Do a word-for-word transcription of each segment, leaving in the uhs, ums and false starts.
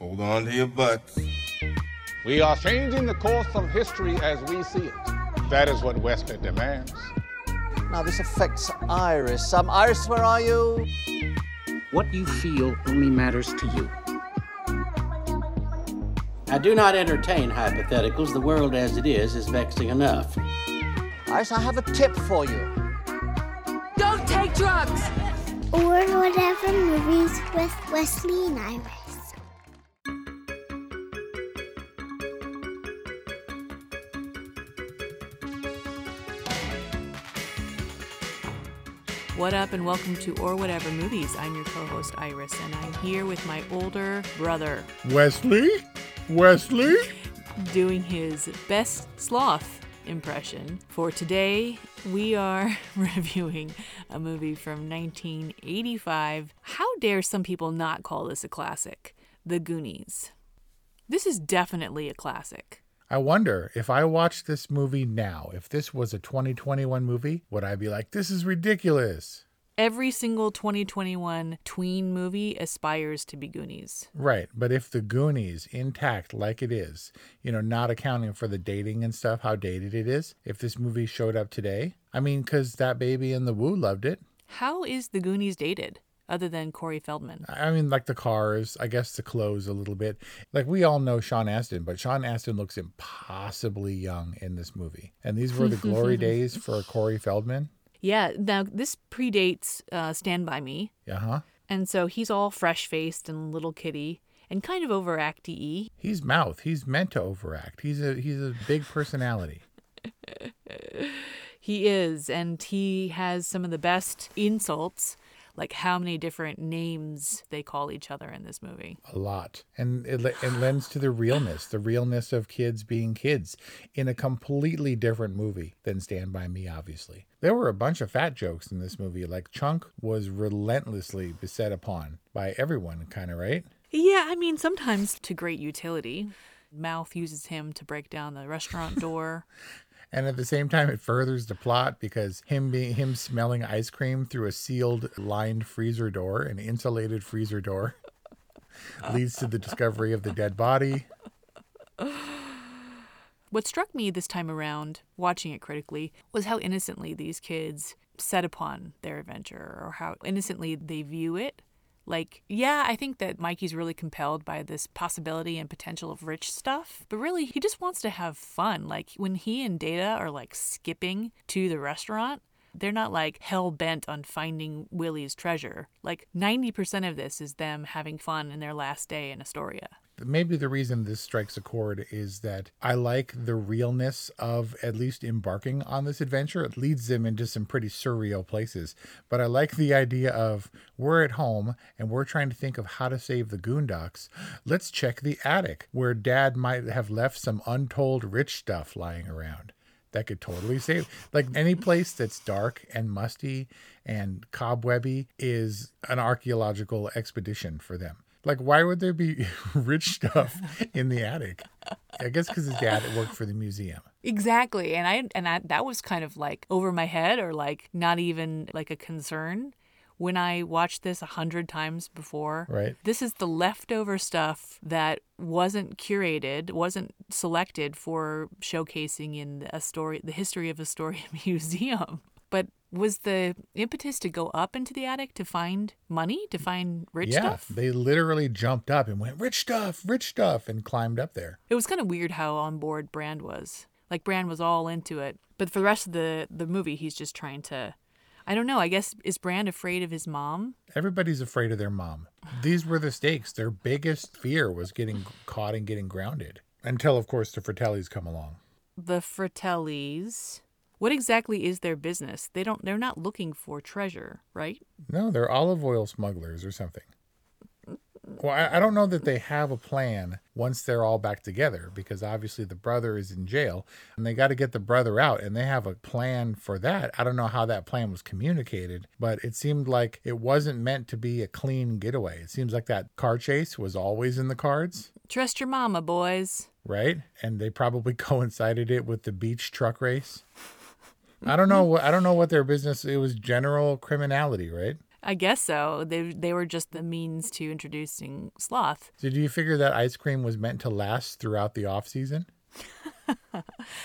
Hold on to your butts. We are changing the course of history as we see it. That is what Wesley demands. Now this affects Iris. Um, Iris, where are you? What you feel only matters to you. I do not entertain hypotheticals. The world as it is is vexing enough. Iris, I have a tip for you. Don't take drugs! Or Whatever Movies with Wesley and Iris. What up and welcome to Or Whatever Movies. I'm your co-host Iris and I'm here with my older brother. Wesley? Wesley? Doing his best sloth impression. For today, we are reviewing a movie from nineteen eighty-five. How dare some people not call this a classic? The Goonies. This is definitely a classic. I wonder if I watched this movie now, if this was a twenty twenty-one movie, would I be like, this is ridiculous? Every single twenty twenty-one tween movie aspires to be Goonies. Right. But if the Goonies intact like it is, you know, not accounting for the dating and stuff, how dated it is, if this movie showed up today, I mean, because that baby in the woo loved it. How is the Goonies dated? Other than Corey Feldman. I mean, like the cars, I guess the clothes a little bit. Like we all know Sean Astin, but Sean Astin looks impossibly young in this movie. And these were the glory days for Corey Feldman. Yeah. Now, this predates uh, Stand By Me. Uh-huh. And so he's all fresh-faced and little kitty and kind of overacty-y. He's Mouth. He's meant to overact. He's a He's a big personality. He is. And he has some of the best insults. Like how many different names they call each other in this movie. A lot. And it, it lends to the realness, the realness of kids being kids in a completely different movie than Stand By Me, obviously. There were a bunch of fat jokes in this movie. Like Chunk was relentlessly beset upon by everyone, kind of, right? Yeah, I mean, sometimes to great utility. Mouth uses him to break down the restaurant door. And at the same time, it furthers the plot because him being him smelling ice cream through a sealed, lined freezer door, an insulated freezer door, leads to the discovery of the dead body. What struck me this time around, watching it critically, was how innocently these kids set upon their adventure or how innocently they view it. Like, yeah, I think that Mikey's really compelled by this possibility and potential of rich stuff. But really, he just wants to have fun. Like, when he and Data are, like, skipping to the restaurant, they're not, like, hell-bent on finding Willie's treasure. Like, ninety percent of this is them having fun in their last day in Astoria. Maybe the reason this strikes a chord is that I like the realness of at least embarking on this adventure. It leads them into some pretty surreal places. But I like the idea of we're at home and we're trying to think of how to save the Goondocks. Let's check the attic where Dad might have left some untold rich stuff lying around. That could totally save. Like any place that's dark and musty and cobwebby is an archaeological expedition for them. Like, why would there be rich stuff in the attic? I guess because his dad worked for the museum. Exactly. And I and I, that was kind of like over my head or like not even like a concern when I watched this a hundred times before. Right. This is the leftover stuff that wasn't curated, wasn't selected for showcasing in the Astoria, the history of Astoria Museum. But was the impetus to go up into the attic to find money, to find rich yeah, stuff? Yeah, they literally jumped up and went, rich stuff, rich stuff, and climbed up there. It was kind of weird how on board Brand was. Like, Brand was all into it. But for the rest of the, the movie, he's just trying to... I don't know. I guess, is Brand afraid of his mom? Everybody's afraid of their mom. These were the stakes. Their biggest fear was getting caught and getting grounded. Until, of course, the Fratellis come along. The Fratellis. What exactly is their business? They don't, they're not looking for treasure, right? No, they're olive oil smugglers or something. Well, I, I don't know that they have a plan once they're all back together, because obviously the brother is in jail and they got to get the brother out, and they have a plan for that. I don't know how that plan was communicated, but it seemed like it wasn't meant to be a clean getaway. It seems like that car chase was always in the cards. Trust your mama, boys. Right? And they probably coincided it with the beach truck race. I don't know. I don't know what their business, it was general criminality, right? I guess so. They they were just the means to introducing sloth. So do you figure that ice cream was meant to last throughout the off season?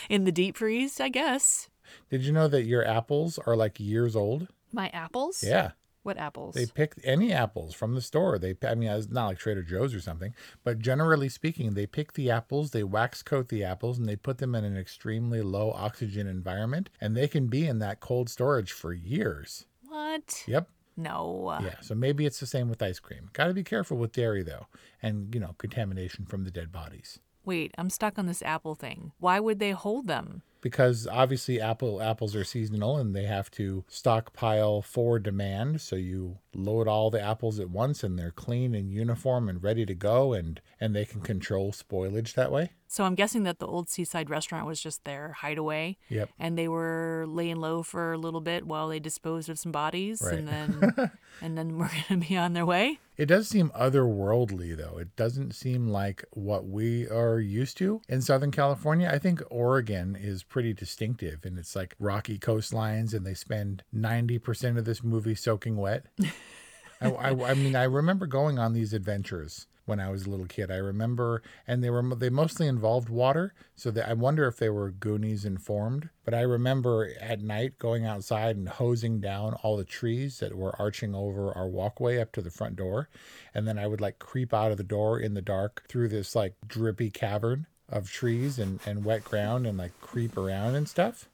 In the deep freeze, I guess. Did you know that your apples are like years old? My apples? Yeah. What apples? They picked any apples from the store. They, I mean, it's not like Trader Joe's or something, but generally speaking, they pick the apples, they wax coat the apples, and they put them in an extremely low oxygen environment, and they can be in that cold storage for years. What? Yep. No. Yeah, so maybe it's the same with ice cream. Got to be careful with dairy, though, and, you know, contamination from the dead bodies. Wait, I'm stuck on this apple thing. Why would they hold them? Because obviously apple apples are seasonal and they have to stockpile for demand. So you load all the apples at once and they're clean and uniform and ready to go, and, and they can control spoilage that way. So I'm guessing that the old seaside restaurant was just their hideaway. Yep. And they were laying low for a little bit while they disposed of some bodies. Right. And then and then we're going to be on their way. It does seem otherworldly, though. It doesn't seem like what we are used to in Southern California. I think Oregon is pretty distinctive, and it's like rocky coastlines, and they spend ninety percent of this movie soaking wet. I, I, I mean, I remember going on these adventures when I was a little kid. I remember, and they were they mostly involved water, so that I wonder if they were Goonies informed. But I remember at night going outside and hosing down all the trees that were arching over our walkway up to the front door, and then I would like creep out of the door in the dark through this like drippy cavern of trees and, and wet ground and like creep around and stuff.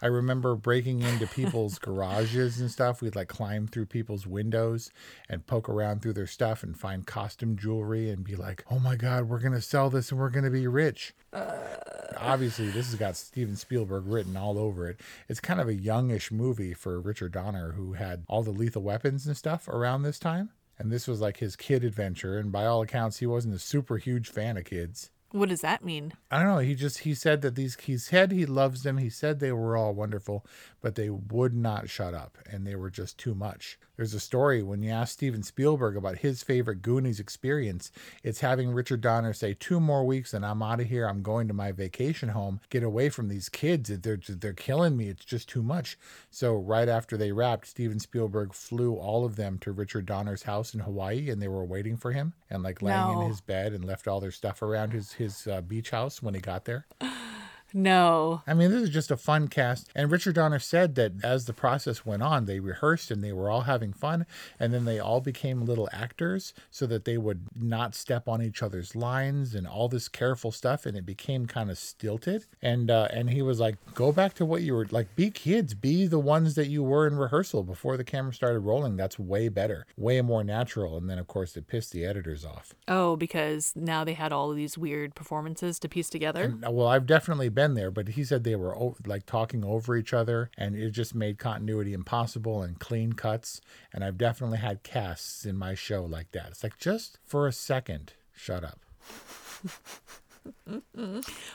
I remember breaking into people's garages and stuff. We'd like climb through people's windows and poke around through their stuff and find costume jewelry and be like, oh my God, we're going to sell this and we're going to be rich. Uh... Obviously, this has got Steven Spielberg written all over it. It's kind of a youngish movie for Richard Donner, who had all the Lethal Weapons and stuff around this time. And this was like his kid adventure. And by all accounts, he wasn't a super huge fan of kids. What does that mean? I don't know. He just, he said that these, he said he loves them. He said they were all wonderful, but they would not shut up and they were just too much. There's a story when you ask Steven Spielberg about his favorite Goonies experience, it's having Richard Donner say two more weeks and I'm out of here. I'm going to my vacation home. Get away from these kids. They're, they're killing me. It's just too much. So right after they wrapped, Steven Spielberg flew all of them to Richard Donner's house in Hawaii, and they were waiting for him and like laying no. in his bed, and left all their stuff around his his uh, beach house when he got there. No. I mean, this is just a fun cast. And Richard Donner said that as the process went on, they rehearsed and they were all having fun. And then they all became little actors so that they would not step on each other's lines and all this careful stuff. And it became kind of stilted. And uh, and he was like, go back to what you were like, be kids, be the ones that you were in rehearsal before the camera started rolling. That's way better, way more natural. And then, of course, it pissed the editors off. Oh, because now they had all of these weird performances to piece together. And, well, I've definitely been been there, but he said they were like talking over each other and it just made continuity impossible and clean cuts. And I've definitely had casts in my show like that. It's like, just for a second, shut up. Well,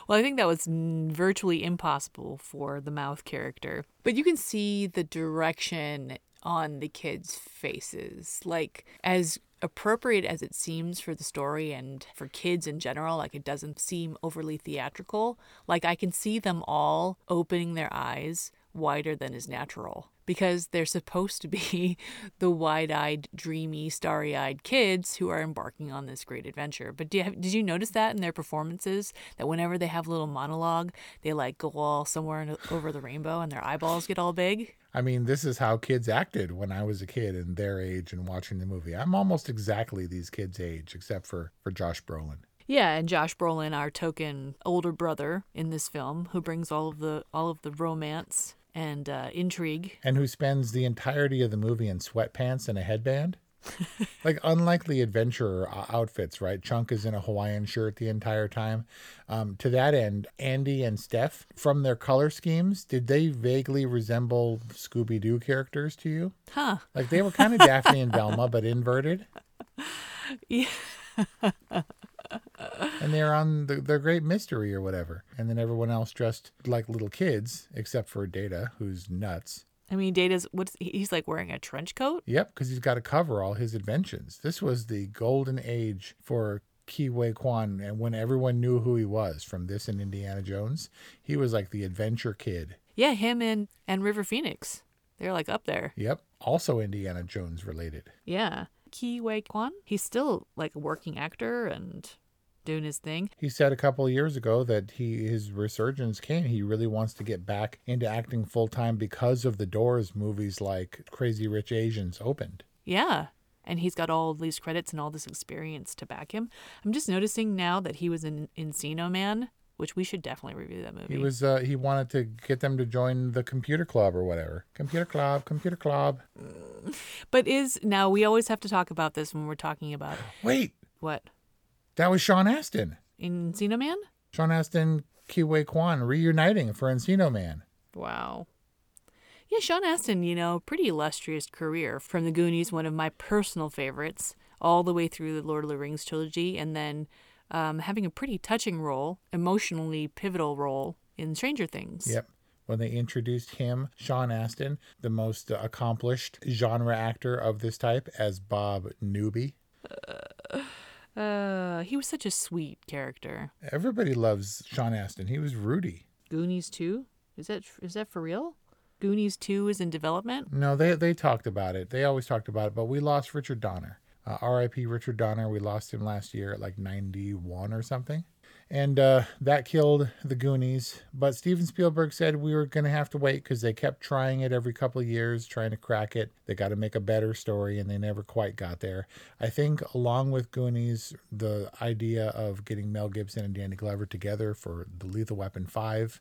I think that was virtually impossible for the Mouth character, but you can see the direction on the kids' faces. Like, as appropriate as it seems for the story and for kids in general, like, it doesn't seem overly theatrical. Like, I can see them all opening their eyes wider than is natural, because they're supposed to be the wide-eyed, dreamy, starry-eyed kids who are embarking on this great adventure. But do you have, did you notice that in their performances, that whenever they have a little monologue, they like go all somewhere over the rainbow and their eyeballs get all big? I mean, this is how kids acted when I was a kid and their age and watching the movie. I'm almost exactly these kids' age, except for, for Josh Brolin. Yeah, and Josh Brolin, our token older brother in this film, who brings all of the all of the romance and uh, intrigue. And who spends the entirety of the movie in sweatpants and a headband. Like unlikely adventurer outfits, right? Chunk is in a Hawaiian shirt the entire time. Um, to that end, Andy and Steph, from their color schemes, did they vaguely resemble Scooby-Doo characters to you? Huh. Like they were kind of Daphne and Velma, but inverted. Yeah. And they're on the, the Great Mystery or whatever. And then everyone else dressed like little kids, except for Data, who's nuts. I mean, Data's, what's, he's like wearing a trench coat? Yep, because he's got to cover all his inventions. This was the golden age for Ke Huy Quan, and when everyone knew who he was from this and Indiana Jones, he was like the adventure kid. Yeah, him and, and River Phoenix. They're like up there. Yep, also Indiana Jones related. Yeah. Ke Huy Quan, he's still like a working actor and doing his thing. He said a couple of years ago that he his resurgence came. He really wants to get back into acting full-time because of the doors movies like Crazy Rich Asians opened. Yeah, and he's got all of these credits and all this experience to back him. I'm just noticing now that he was in Encino Man, which we should definitely review that movie. He was uh, he wanted to get them to join the computer club or whatever. Computer club, computer club. But is, now we always have to talk about this when we're talking about... Wait! What? That was Sean Astin. In Encino Man? Sean Astin, Ke Huy Quan reuniting for Encino Man. Wow. Yeah, Sean Astin, you know, pretty illustrious career. From The Goonies, one of my personal favorites, all the way through the Lord of the Rings trilogy, and then um, having a pretty touching role, emotionally pivotal role in Stranger Things. Yep. When they introduced him, Sean Astin, the most accomplished genre actor of this type, as Bob Newby. Uh... Uh, he was such a sweet character. Everybody loves Sean Astin. He was Rudy. Goonies two? Is that is that for real? Goonies two is in development? No, they they talked about it. They always talked about it, but we lost Richard Donner. Uh, R I P Richard Donner. We lost him last year at like ninety-one or something. And uh, that killed the Goonies. But Steven Spielberg said we were going to have to wait because they kept trying it every couple of years, trying to crack it. They got to make a better story, and they never quite got there. I think along with Goonies, the idea of getting Mel Gibson and Danny Glover together for the Lethal Weapon five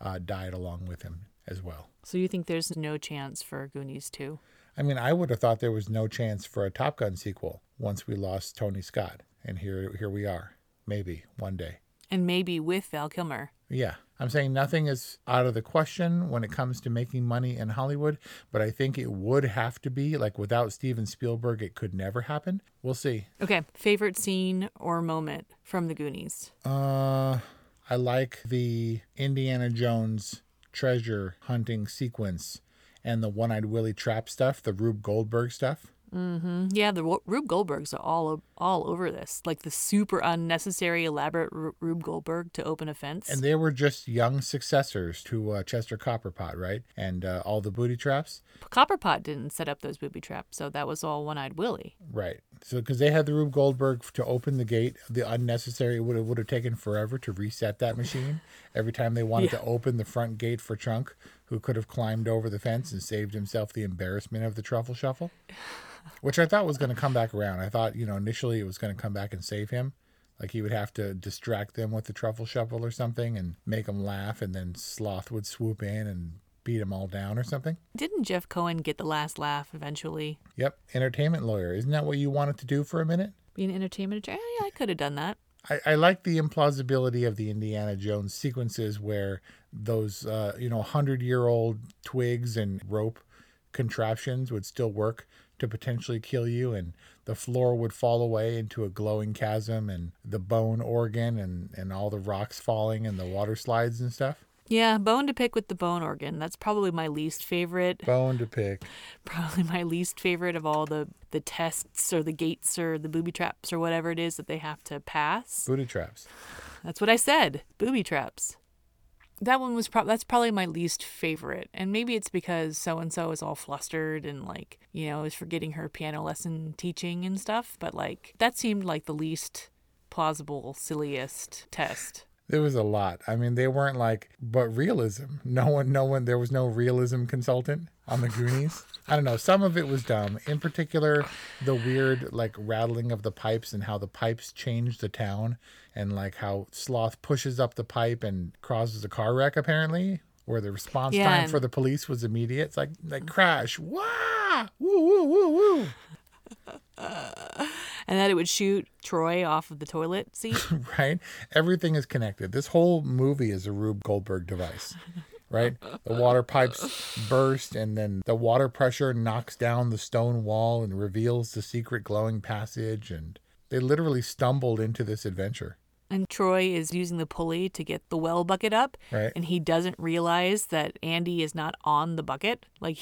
uh, died along with him as well. So you think there's no chance for Goonies two? I mean, I would have thought there was no chance for a Top Gun sequel once we lost Tony Scott. And here, here we are. Maybe one day. And maybe with Val Kilmer. Yeah. I'm saying nothing is out of the question when it comes to making money in Hollywood, but I think it would have to be. Like, without Steven Spielberg, it could never happen. We'll see. Okay. Favorite scene or moment from The Goonies? Uh, I like the Indiana Jones treasure hunting sequence and the One-Eyed Willy trap stuff, the Rube Goldberg stuff. Mm-hmm. Yeah, the Rube Goldbergs are all all over this, like the super unnecessary, elaborate R- Rube Goldberg to open a fence. And they were just young successors to uh, Chester Copperpot, right? And uh, all the booby traps. Copperpot didn't set up those booby traps, so that was all One-Eyed Willy. Right. So because they had the Rube Goldberg to open the gate, the unnecessary would have would have taken forever to reset that machine. Every time they wanted yeah. to open the front gate for Chunk, who could have climbed over the fence and saved himself the embarrassment of the truffle shuffle. Which I thought was going to come back around. I thought, you know, initially it was going to come back and save him. Like he would have to distract them with the truffle shovel or something and make them laugh. And then Sloth would swoop in and beat them all down or something. Didn't Jeff Cohen get the last laugh eventually? Yep. Entertainment lawyer. Isn't that what you wanted to do for a minute? Be an entertainment attorney? Yeah, I could have done that. I, I like the implausibility of the Indiana Jones sequences where those, uh, you know, hundred-year-old twigs and rope contraptions would still work to potentially kill you, and the floor would fall away into a glowing chasm, and the bone organ, and, and all the rocks falling, and the water slides and stuff. Yeah, bone to pick with the bone organ. That's probably my least favorite. Bone to pick. Probably my least favorite of all the, the tests or the gates or the booby traps or whatever it is that they have to pass. Booby traps. That's what I said. Booby traps. That one was pro- that's probably my least favorite. And maybe it's because so-and-so is all flustered and, like, you know, is forgetting her piano lesson teaching and stuff. But, like, that seemed like the least plausible, silliest test. There was a lot. I mean, they weren't like, but realism. No one, no one, there was no realism consultant on the Goonies. I don't know. Some of it was dumb. In particular, the weird, like, rattling of the pipes and how the pipes change the town and, like, how Sloth pushes up the pipe and causes a car wreck, apparently, where the response yeah. time for the police was immediate. It's like, like crash. Wah! Woo, woo, woo, woo. Uh, and that it would shoot Troy off of the toilet seat. Right? Everything is connected. This whole movie is a Rube Goldberg device, right? The water pipes burst, and then the water pressure knocks down the stone wall and reveals the secret glowing passage. And they literally stumbled into this adventure. And Troy is using the pulley to get the well bucket up. Right. And he doesn't realize that Andy is not on the bucket. Like,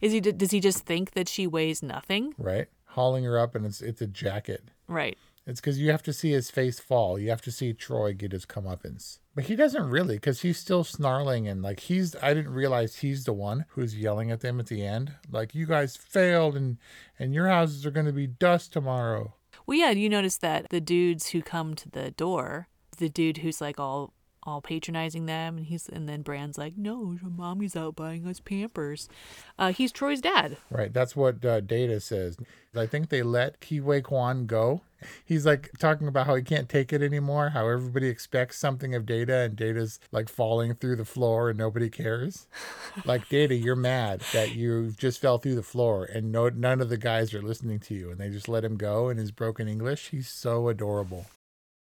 is he? Does he just think that she weighs nothing? Right. Hauling her up, and it's it's a jacket. Right. It's because you have to see his face fall. You have to see Troy get his comeuppance. But he doesn't really, because he's still snarling. And, like, he's, I didn't realize he's the one who's yelling at them at the end. Like, you guys failed, and, and your houses are going to be dust tomorrow. Well, yeah, you notice that the dudes who come to the door, the dude who's like all all patronizing them, and he's and then Brand's like, no, your mommy's out buying us Pampers. Uh, he's Troy's dad. Right, that's what uh, Data says. I think they let Ke Huy Quan go. He's like talking about how he can't take it anymore, how everybody expects something of Data, and Data's like falling through the floor and nobody cares. Like, Data, you're mad that you just fell through the floor and no, none of the guys are listening to you, and they just let him go in his broken English. He's so adorable.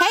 Hey,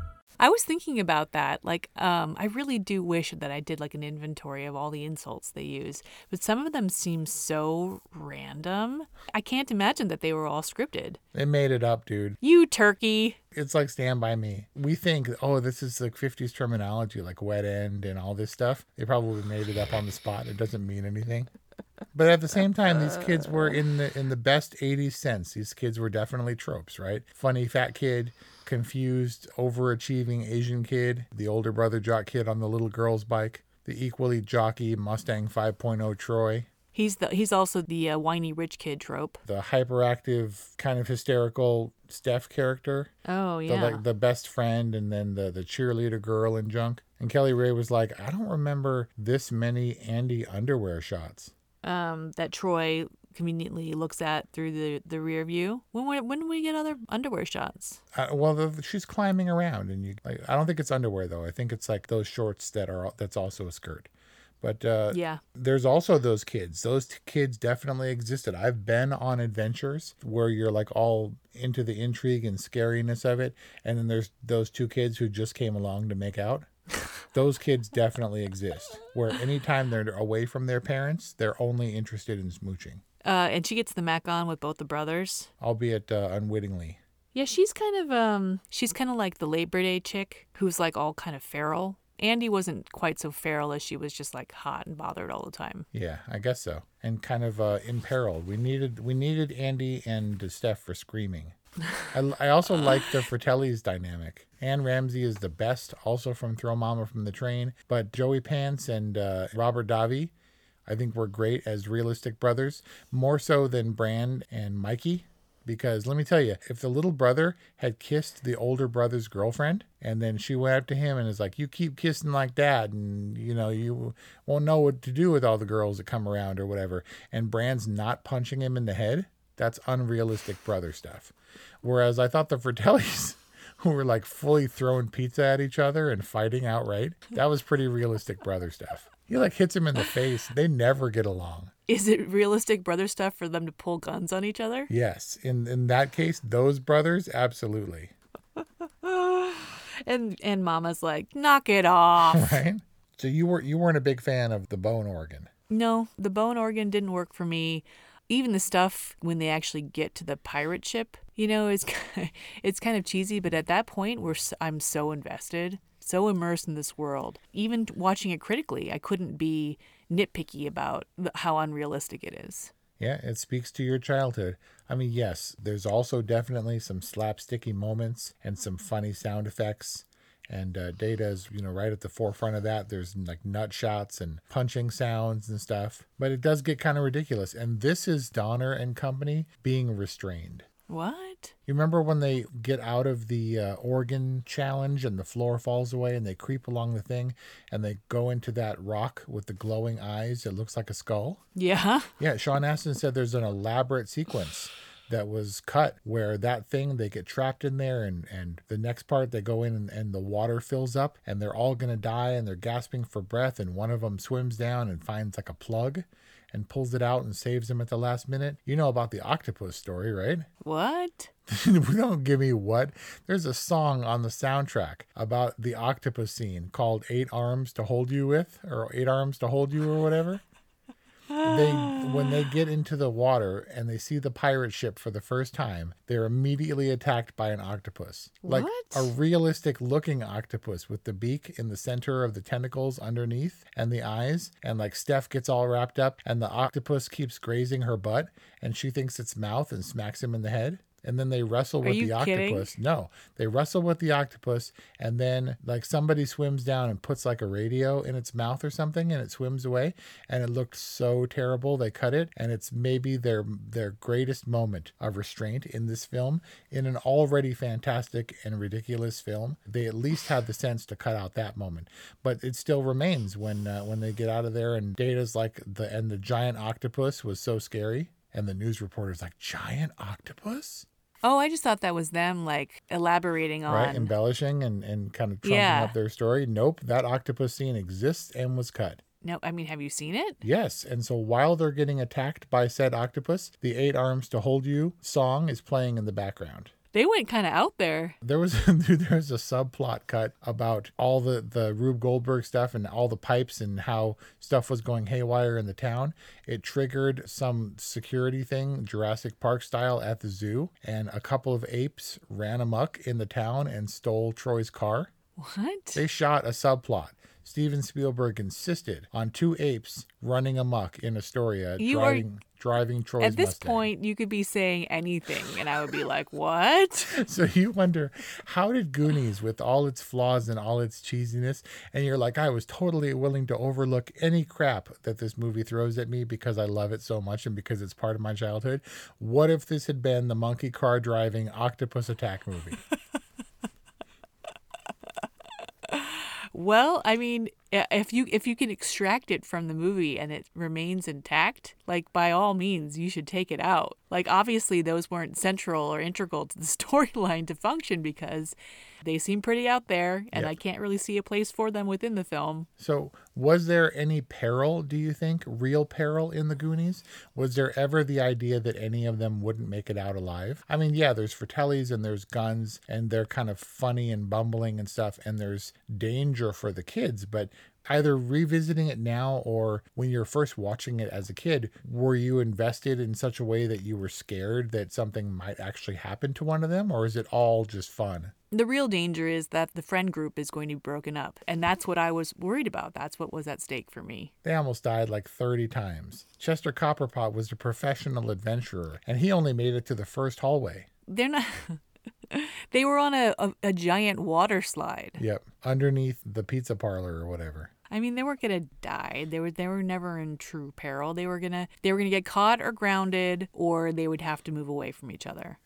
I was thinking about that. Like, um, I really do wish that I did like an inventory of all the insults they use, but some of them seem so random. I can't imagine that they were all scripted. They made it up, dude. You turkey. It's like Stand By Me. We think, oh, this is like fifties terminology, like wet end and all this stuff. They probably made it up on the spot. It doesn't mean anything. But at the same time, these kids were in the in the best eighties sense. These kids were definitely tropes, right? Funny fat kid, confused, overachieving Asian kid, the older brother jock kid on the little girl's bike, the equally jockey Mustang five point oh Troy. He's the he's also the uh, whiny rich kid trope. The hyperactive, kind of hysterical Steph character. Oh, yeah. The, like, the best friend, and then the, the cheerleader girl and Junk. And Kelly Ray was like, I don't remember this many Andy underwear shots. Um, that Troy conveniently looks at through the, the rear view. When we, when do we get other underwear shots? Uh, well, the, she's climbing around, and you like. I don't think it's underwear though. I think it's like those shorts that are that's also a skirt. But uh, yeah, there's also those kids. Those t- kids definitely existed. I've been on adventures where you're like all into the intrigue and scariness of it, and then there's those two kids who just came along to make out. Those kids definitely exist, where anytime they're away from their parents, they're only interested in smooching. Uh, and she gets the Mac on with both the brothers. Albeit uh, unwittingly. Yeah, she's kind of um, she's kind of like the Labor Day chick who's like all kind of feral. Andy wasn't quite so feral as she was just like hot and bothered all the time. Yeah, I guess so. And kind of uh, imperiled. We needed we needed Andy and Steph for screaming. I, I also like the Fratellis dynamic. Anne Ramsey is the best, also from Throw Mama from the Train. But Joey Pants and uh, Robert Davi, I think, were great as realistic brothers, more so than Brand and Mikey. Because let me tell you, if the little brother had kissed the older brother's girlfriend, and then she went up to him and is like, you keep kissing like that, and, you know, you won't know what to do with all the girls that come around or whatever, and Brand's not punching him in the head, that's unrealistic brother stuff. Whereas I thought the Fratellis who were like fully throwing pizza at each other and fighting outright. That was pretty realistic brother stuff. He like hits him in the face. They never get along. Is it realistic brother stuff for them to pull guns on each other? Yes. In in that case, those brothers, absolutely. and and Mama's like, knock it off. Right? So you were you weren't a big fan of the bone organ. No, the bone organ didn't work for me. Even the stuff when they actually get to the pirate ship, you know, it's it's kind of cheesy. But at that point, we're I'm so invested. So immersed in this world. Even watching it critically, I couldn't be nitpicky about how unrealistic it is. Yeah, it speaks to your childhood. I mean, yes, there's also definitely some slapsticky moments and some funny sound effects. And uh, Data is, you know, right at the forefront of that. There's like nut shots and punching sounds and stuff. But it does get kind of ridiculous. And this is Donner and company being restrained. What? You remember when they get out of the uh, organ challenge and the floor falls away and they creep along the thing and they go into that rock with the glowing eyes that looks like a skull? Yeah. Yeah, Sean Astin said there's an elaborate sequence that was cut where that thing, they get trapped in there and, and the next part they go in and, and the water fills up and they're all going to die and they're gasping for breath and one of them swims down and finds like a plug and pulls it out and saves him at the last minute. You know about the octopus story, right? What? Don't give me what. There's a song on the soundtrack about the octopus scene called Eight Arms to Hold You With, or Eight Arms to Hold You, or whatever. They, when they get into the water and they see the pirate ship for the first time, they're immediately attacked by an octopus. Like what? A realistic looking octopus with the beak in the center of the tentacles underneath and the eyes. And like Steph gets all wrapped up and the octopus keeps grazing her butt and she thinks it's Mouth and smacks him in the head. And then they wrestle Are with the octopus. Kidding? No, they wrestle with the octopus. And then like somebody swims down and puts like a radio in its mouth or something and it swims away. And it looked so terrible. They cut it. And it's maybe their, their greatest moment of restraint in this film, in an already fantastic and ridiculous film. They at least had the sense to cut out that moment, but it still remains when, uh, when they get out of there and Data's like the, and the giant octopus was so scary. And the news reporter's like, giant octopus? Oh, I just thought that was them, like, elaborating on... Right, embellishing and, and kind of trumping yeah. up their story. Nope, that octopus scene exists and was cut. No, I mean, have you seen it? Yes, and so while they're getting attacked by said octopus, the Eight Arms to Hold You song is playing in the background. They went kind of out there. There was there's a subplot cut about all the, the Rube Goldberg stuff and all the pipes and how stuff was going haywire in the town. It triggered some security thing, Jurassic Park style, at the zoo. And a couple of apes ran amok in the town and stole Troy's car. What? They shot a subplot. Steven Spielberg insisted on two apes running amok in Astoria you driving... Are- driving Troy's Mustang. At this point, you could be saying anything, and I would be like, what? So you wonder, how did Goonies, with all its flaws and all its cheesiness, and you're like, I was totally willing to overlook any crap that this movie throws at me because I love it so much and because it's part of my childhood. What if this had been the monkey car driving octopus attack movie? Well, I mean, if you if you can extract it from the movie and it remains intact, like, by all means, you should take it out. Like, obviously, those weren't central or integral to the storyline to function because they seem pretty out there, and yep. I can't really see a place for them within the film. So was there any peril, do you think, real peril in the Goonies? Was there ever the idea that any of them wouldn't make it out alive? I mean, yeah, there's Fratellis and there's guns, and they're kind of funny and bumbling and stuff, and there's danger for the kids, but... Either revisiting it now or when you're first watching it as a kid, were you invested in such a way that you were scared that something might actually happen to one of them? Or is it all just fun? The real danger is that the friend group is going to be broken up. And that's what I was worried about. That's what was at stake for me. They almost died like thirty times. Chester Copperpot was a professional adventurer, and he only made it to the first hallway. They're not... They were on a, a, a giant water slide. Yep. Underneath the pizza parlor or whatever. I mean, they weren't going to die. They were they were never in true peril. They were going to they were going to get caught or grounded, or they would have to move away from each other.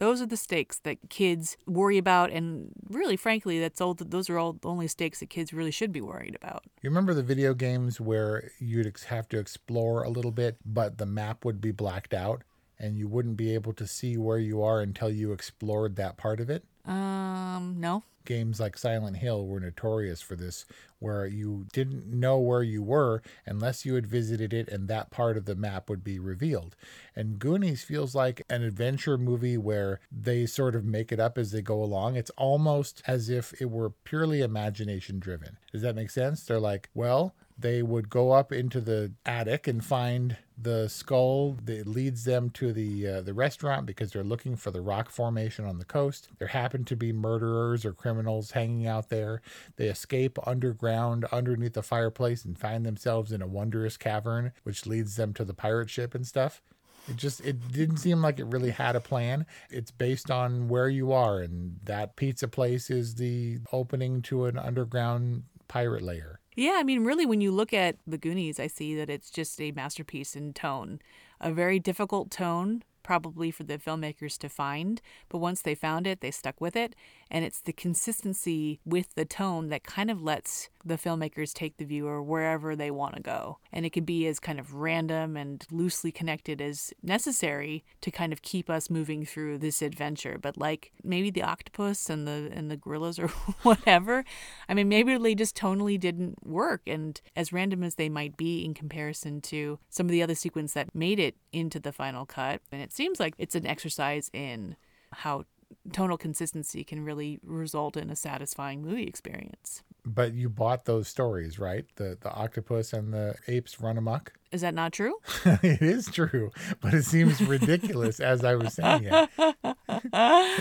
Those are the stakes that kids worry about. And really, frankly, that's all. Those are all the only stakes that kids really should be worried about. You remember the video games where you'd have to explore a little bit, but the map would be blacked out? and you wouldn't be able to see where you are until you explored that part of it? Um, no. Games like Silent Hill were notorious for this, where you didn't know where you were unless you had visited it, and that part of the map would be revealed. And Goonies feels like an adventure movie where they sort of make it up as they go along. It's almost as if it were purely imagination driven. Does that make sense? They're like, well, they would go up into the attic and find the skull that leads them to the uh, the restaurant because they're looking for the rock formation on the coast. There happen to be murderers or criminals hanging out there. They escape underground underneath the fireplace and find themselves in a wondrous cavern, which leads them to the pirate ship and stuff. It just, it didn't seem like it really had a plan. It's based on where you are, and that pizza place is the opening to an underground pirate lair. Yeah, I mean, really, when you look at The Goonies, I see that it's just a masterpiece in tone. A very difficult tone, probably for the filmmakers to find, but once they found it, they stuck with it. And it's the consistency with the tone that kind of lets the filmmakers take the viewer wherever they want to go. And it can be as kind of random and loosely connected as necessary to kind of keep us moving through this adventure. But like maybe the octopus and the and the gorillas or whatever, I mean, maybe they just tonally didn't work. And as random as they might be in comparison to some of the other sequences that made it into the final cut, and it seems like it's an exercise in how tonal consistency can really result in a satisfying movie experience. But you bought those stories, right? The the octopus and the apes run amok. Is that not true? It is true, but it seems ridiculous as I was saying it.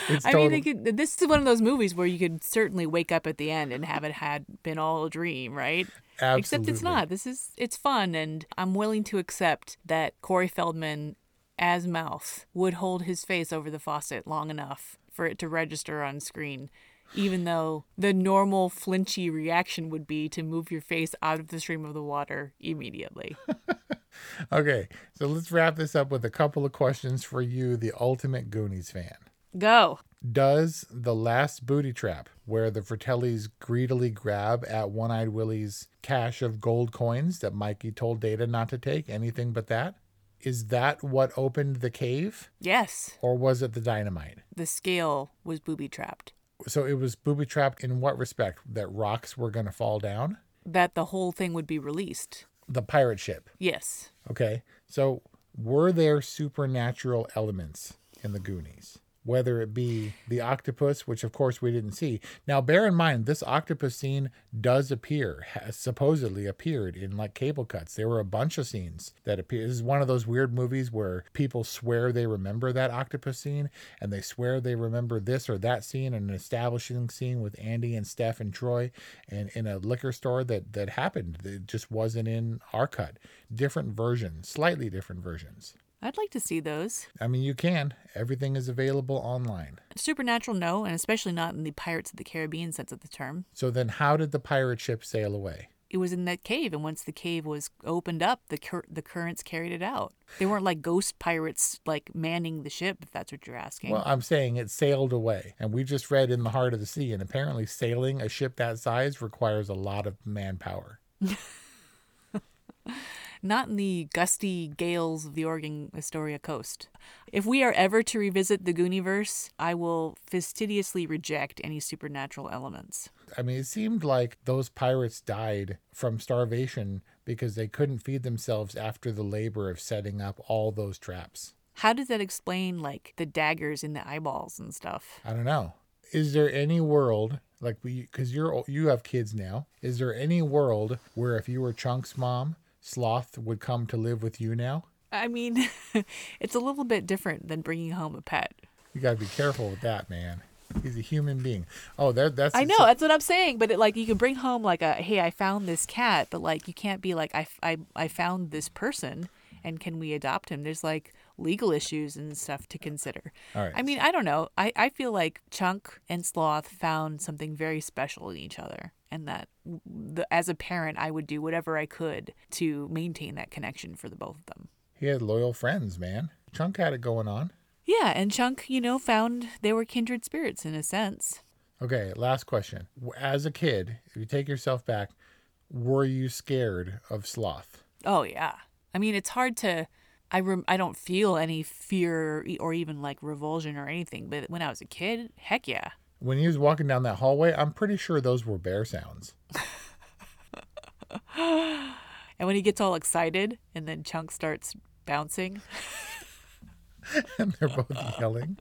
It's I total... mean, could, this is one of those movies where you could certainly wake up at the end and have it had been all a dream, right? Absolutely. Except it's not. This is it's fun, and I'm willing to accept that Corey Feldman as Mouth would hold his face over the faucet long enough for it to register on screen, even though the normal flinchy reaction would be to move your face out of the stream of the water immediately. Okay, so let's wrap this up with a couple of questions for you, the ultimate Goonies fan. Go. Does the last booty trap, where the Fratellis greedily grab at One-Eyed Willie's cache of gold coins that Mikey told Data not to take, anything but that? Is that what opened the cave? Yes. Or was it the dynamite? The scale was booby-trapped. So it was booby-trapped in what respect? That rocks were going to fall down? That the whole thing would be released. The pirate ship? Yes. Okay. So were there supernatural elements in The Goonies? Whether it be the octopus, which of course we didn't see. Now, bear in mind, this octopus scene does appear, has supposedly appeared in like cable cuts. There were a bunch of scenes that appear. This is one of those weird movies where people swear they remember that octopus scene, and they swear they remember this or that scene, and an establishing scene with Andy and Steph and Troy, and in a liquor store that, that happened. It just wasn't in our cut. Different versions, slightly different versions. I'd like to see those. I mean, you can. Everything is available online. Supernatural, no, and especially not in the Pirates of the Caribbean sense of the term. So then how did the pirate ship sail away? It was in that cave, and once the cave was opened up, the cur- the currents carried it out. They weren't like ghost pirates, like, manning the ship, if that's what you're asking. Well, I'm saying it sailed away, and we just read In the Heart of the Sea, and apparently sailing a ship that size requires a lot of manpower. Not in the gusty gales of the Oregon Astoria coast. If we are ever to revisit the Gooniverse, I will fastidiously reject any supernatural elements. I mean, it seemed like those pirates died from starvation because they couldn't feed themselves after the labor of setting up all those traps. How does that explain, like, the daggers in the eyeballs and stuff? I don't know. Is there any world, like, because you're you have kids now, is there any world where if you were Chunk's mom, Sloth would come to live with you now? I mean, it's a little bit different than bringing home a pet. You got to be careful with that, man. He's a human being. Oh, that, that's... I know, a, that's what I'm saying. But, it, like, you can bring home, like, a, hey, I found this cat. But, like, you can't be like, I, I, I found this person, and can we adopt him? There's, like, legal issues and stuff to consider. All right. I mean, I don't know. I, I feel like Chunk and Sloth found something very special in each other. And that the, as a parent, I would do whatever I could to maintain that connection for the both of them. He had loyal friends, man. Chunk had it going on. Yeah, and Chunk, you know, found they were kindred spirits in a sense. Okay, last question. As a kid, if you take yourself back, were you scared of Sloth? Oh, yeah. I mean, it's hard to I rem- I don't feel any fear or even like revulsion or anything. But when I was a kid, heck yeah. When he was walking down that hallway, I'm pretty sure those were bear sounds. And when he gets all excited and then Chunk starts bouncing. And they're both yelling.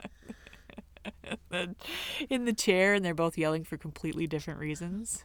In the chair, and they're both yelling for completely different reasons.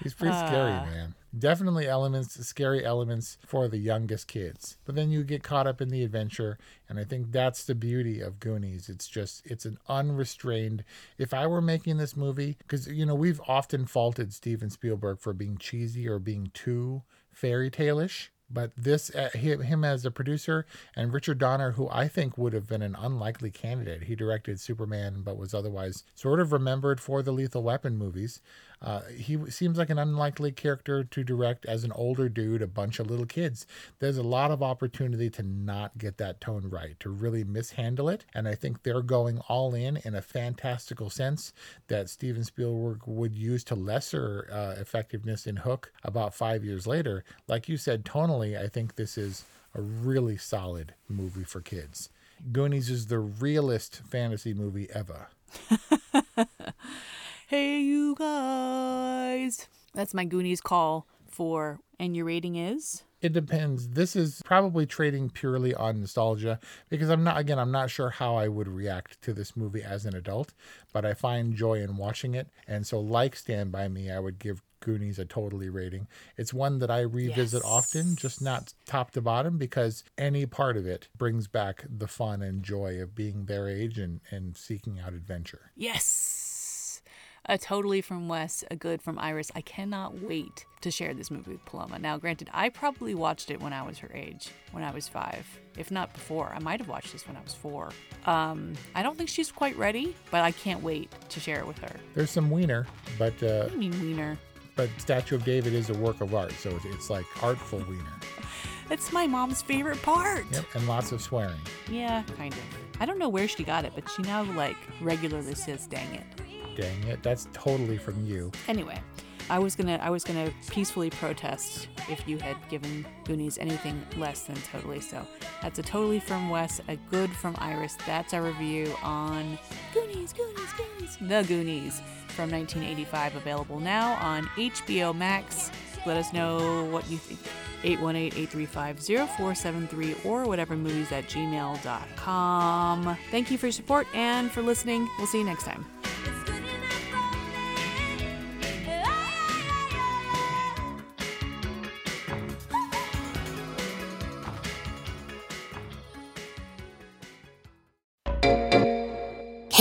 He's pretty uh, scary, man. Definitely elements, scary elements for the youngest kids. But then you get caught up in the adventure, and I think that's the beauty of Goonies. It's just, it's an unrestrained, if I were making this movie, because, you know, we've often faulted Steven Spielberg for being cheesy or being too fairy tale-ish. But this, uh, him, him as a producer, and Richard Donner, who I think would have been an unlikely candidate. He directed Superman, but was otherwise sort of remembered for the Lethal Weapon movies. Uh, he seems like an unlikely character to direct as an older dude, a bunch of little kids. There's a lot of opportunity to not get that tone right, to really mishandle it. And I think they're going all in in a fantastical sense that Steven Spielberg would use to lesser uh, effectiveness in Hook about five years later. Like you said, tonally, I think this is a really solid movie for kids. Goonies is the realest fantasy movie ever. Hey, you guys. That's my Goonies call for, and your rating is? It depends. This is probably trading purely on nostalgia because I'm not, again, I'm not sure how I would react to this movie as an adult, but I find joy in watching it. And so like Stand By Me, I would give Goonies a totally rating. It's one that I revisit yes. often, just not top to bottom, because any part of it brings back the fun and joy of being their age and, and seeking out adventure. Yes. A totally from Wes, a good from Iris. I cannot wait to share this movie with Paloma. Now, granted, I probably watched it when I was her age, when I was five, if not before. I might have watched this when I was four. Um, I don't think she's quite ready, but I can't wait to share it with her. There's some wiener, but... Uh, what do you mean wiener? But Statue of David is a work of art, so it's like artful wiener. That's my mom's favorite part. Yep, and lots of swearing. Yeah, kind of. I don't know where she got it, but she now, like, regularly says, dang it. Dang it, that's totally from you. Anyway, I was gonna I was gonna peacefully protest if you had given Goonies anything less than totally. So that's a totally from Wes, a good from Iris. That's our review on Goonies, Goonies, Goonies, The Goonies from nineteen eighty-five, available now on H B O Max. Let us know what you think. eight one eight, eight three five, zero four seven three or whatevermovies at gmail dot com. Thank you for your support and for listening. We'll see you next time.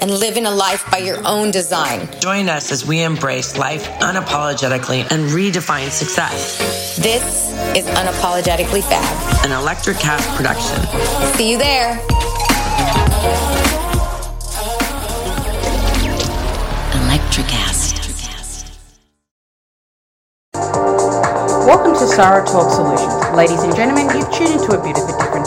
and living a life by your own design. Join us as we embrace life unapologetically and redefine success. This is Unapologetically Fab, an Electric Cast production. See you there. Electric Cast. Welcome to Sarah Talk Solutions. Ladies and gentlemen, you've tuned into a bit of a different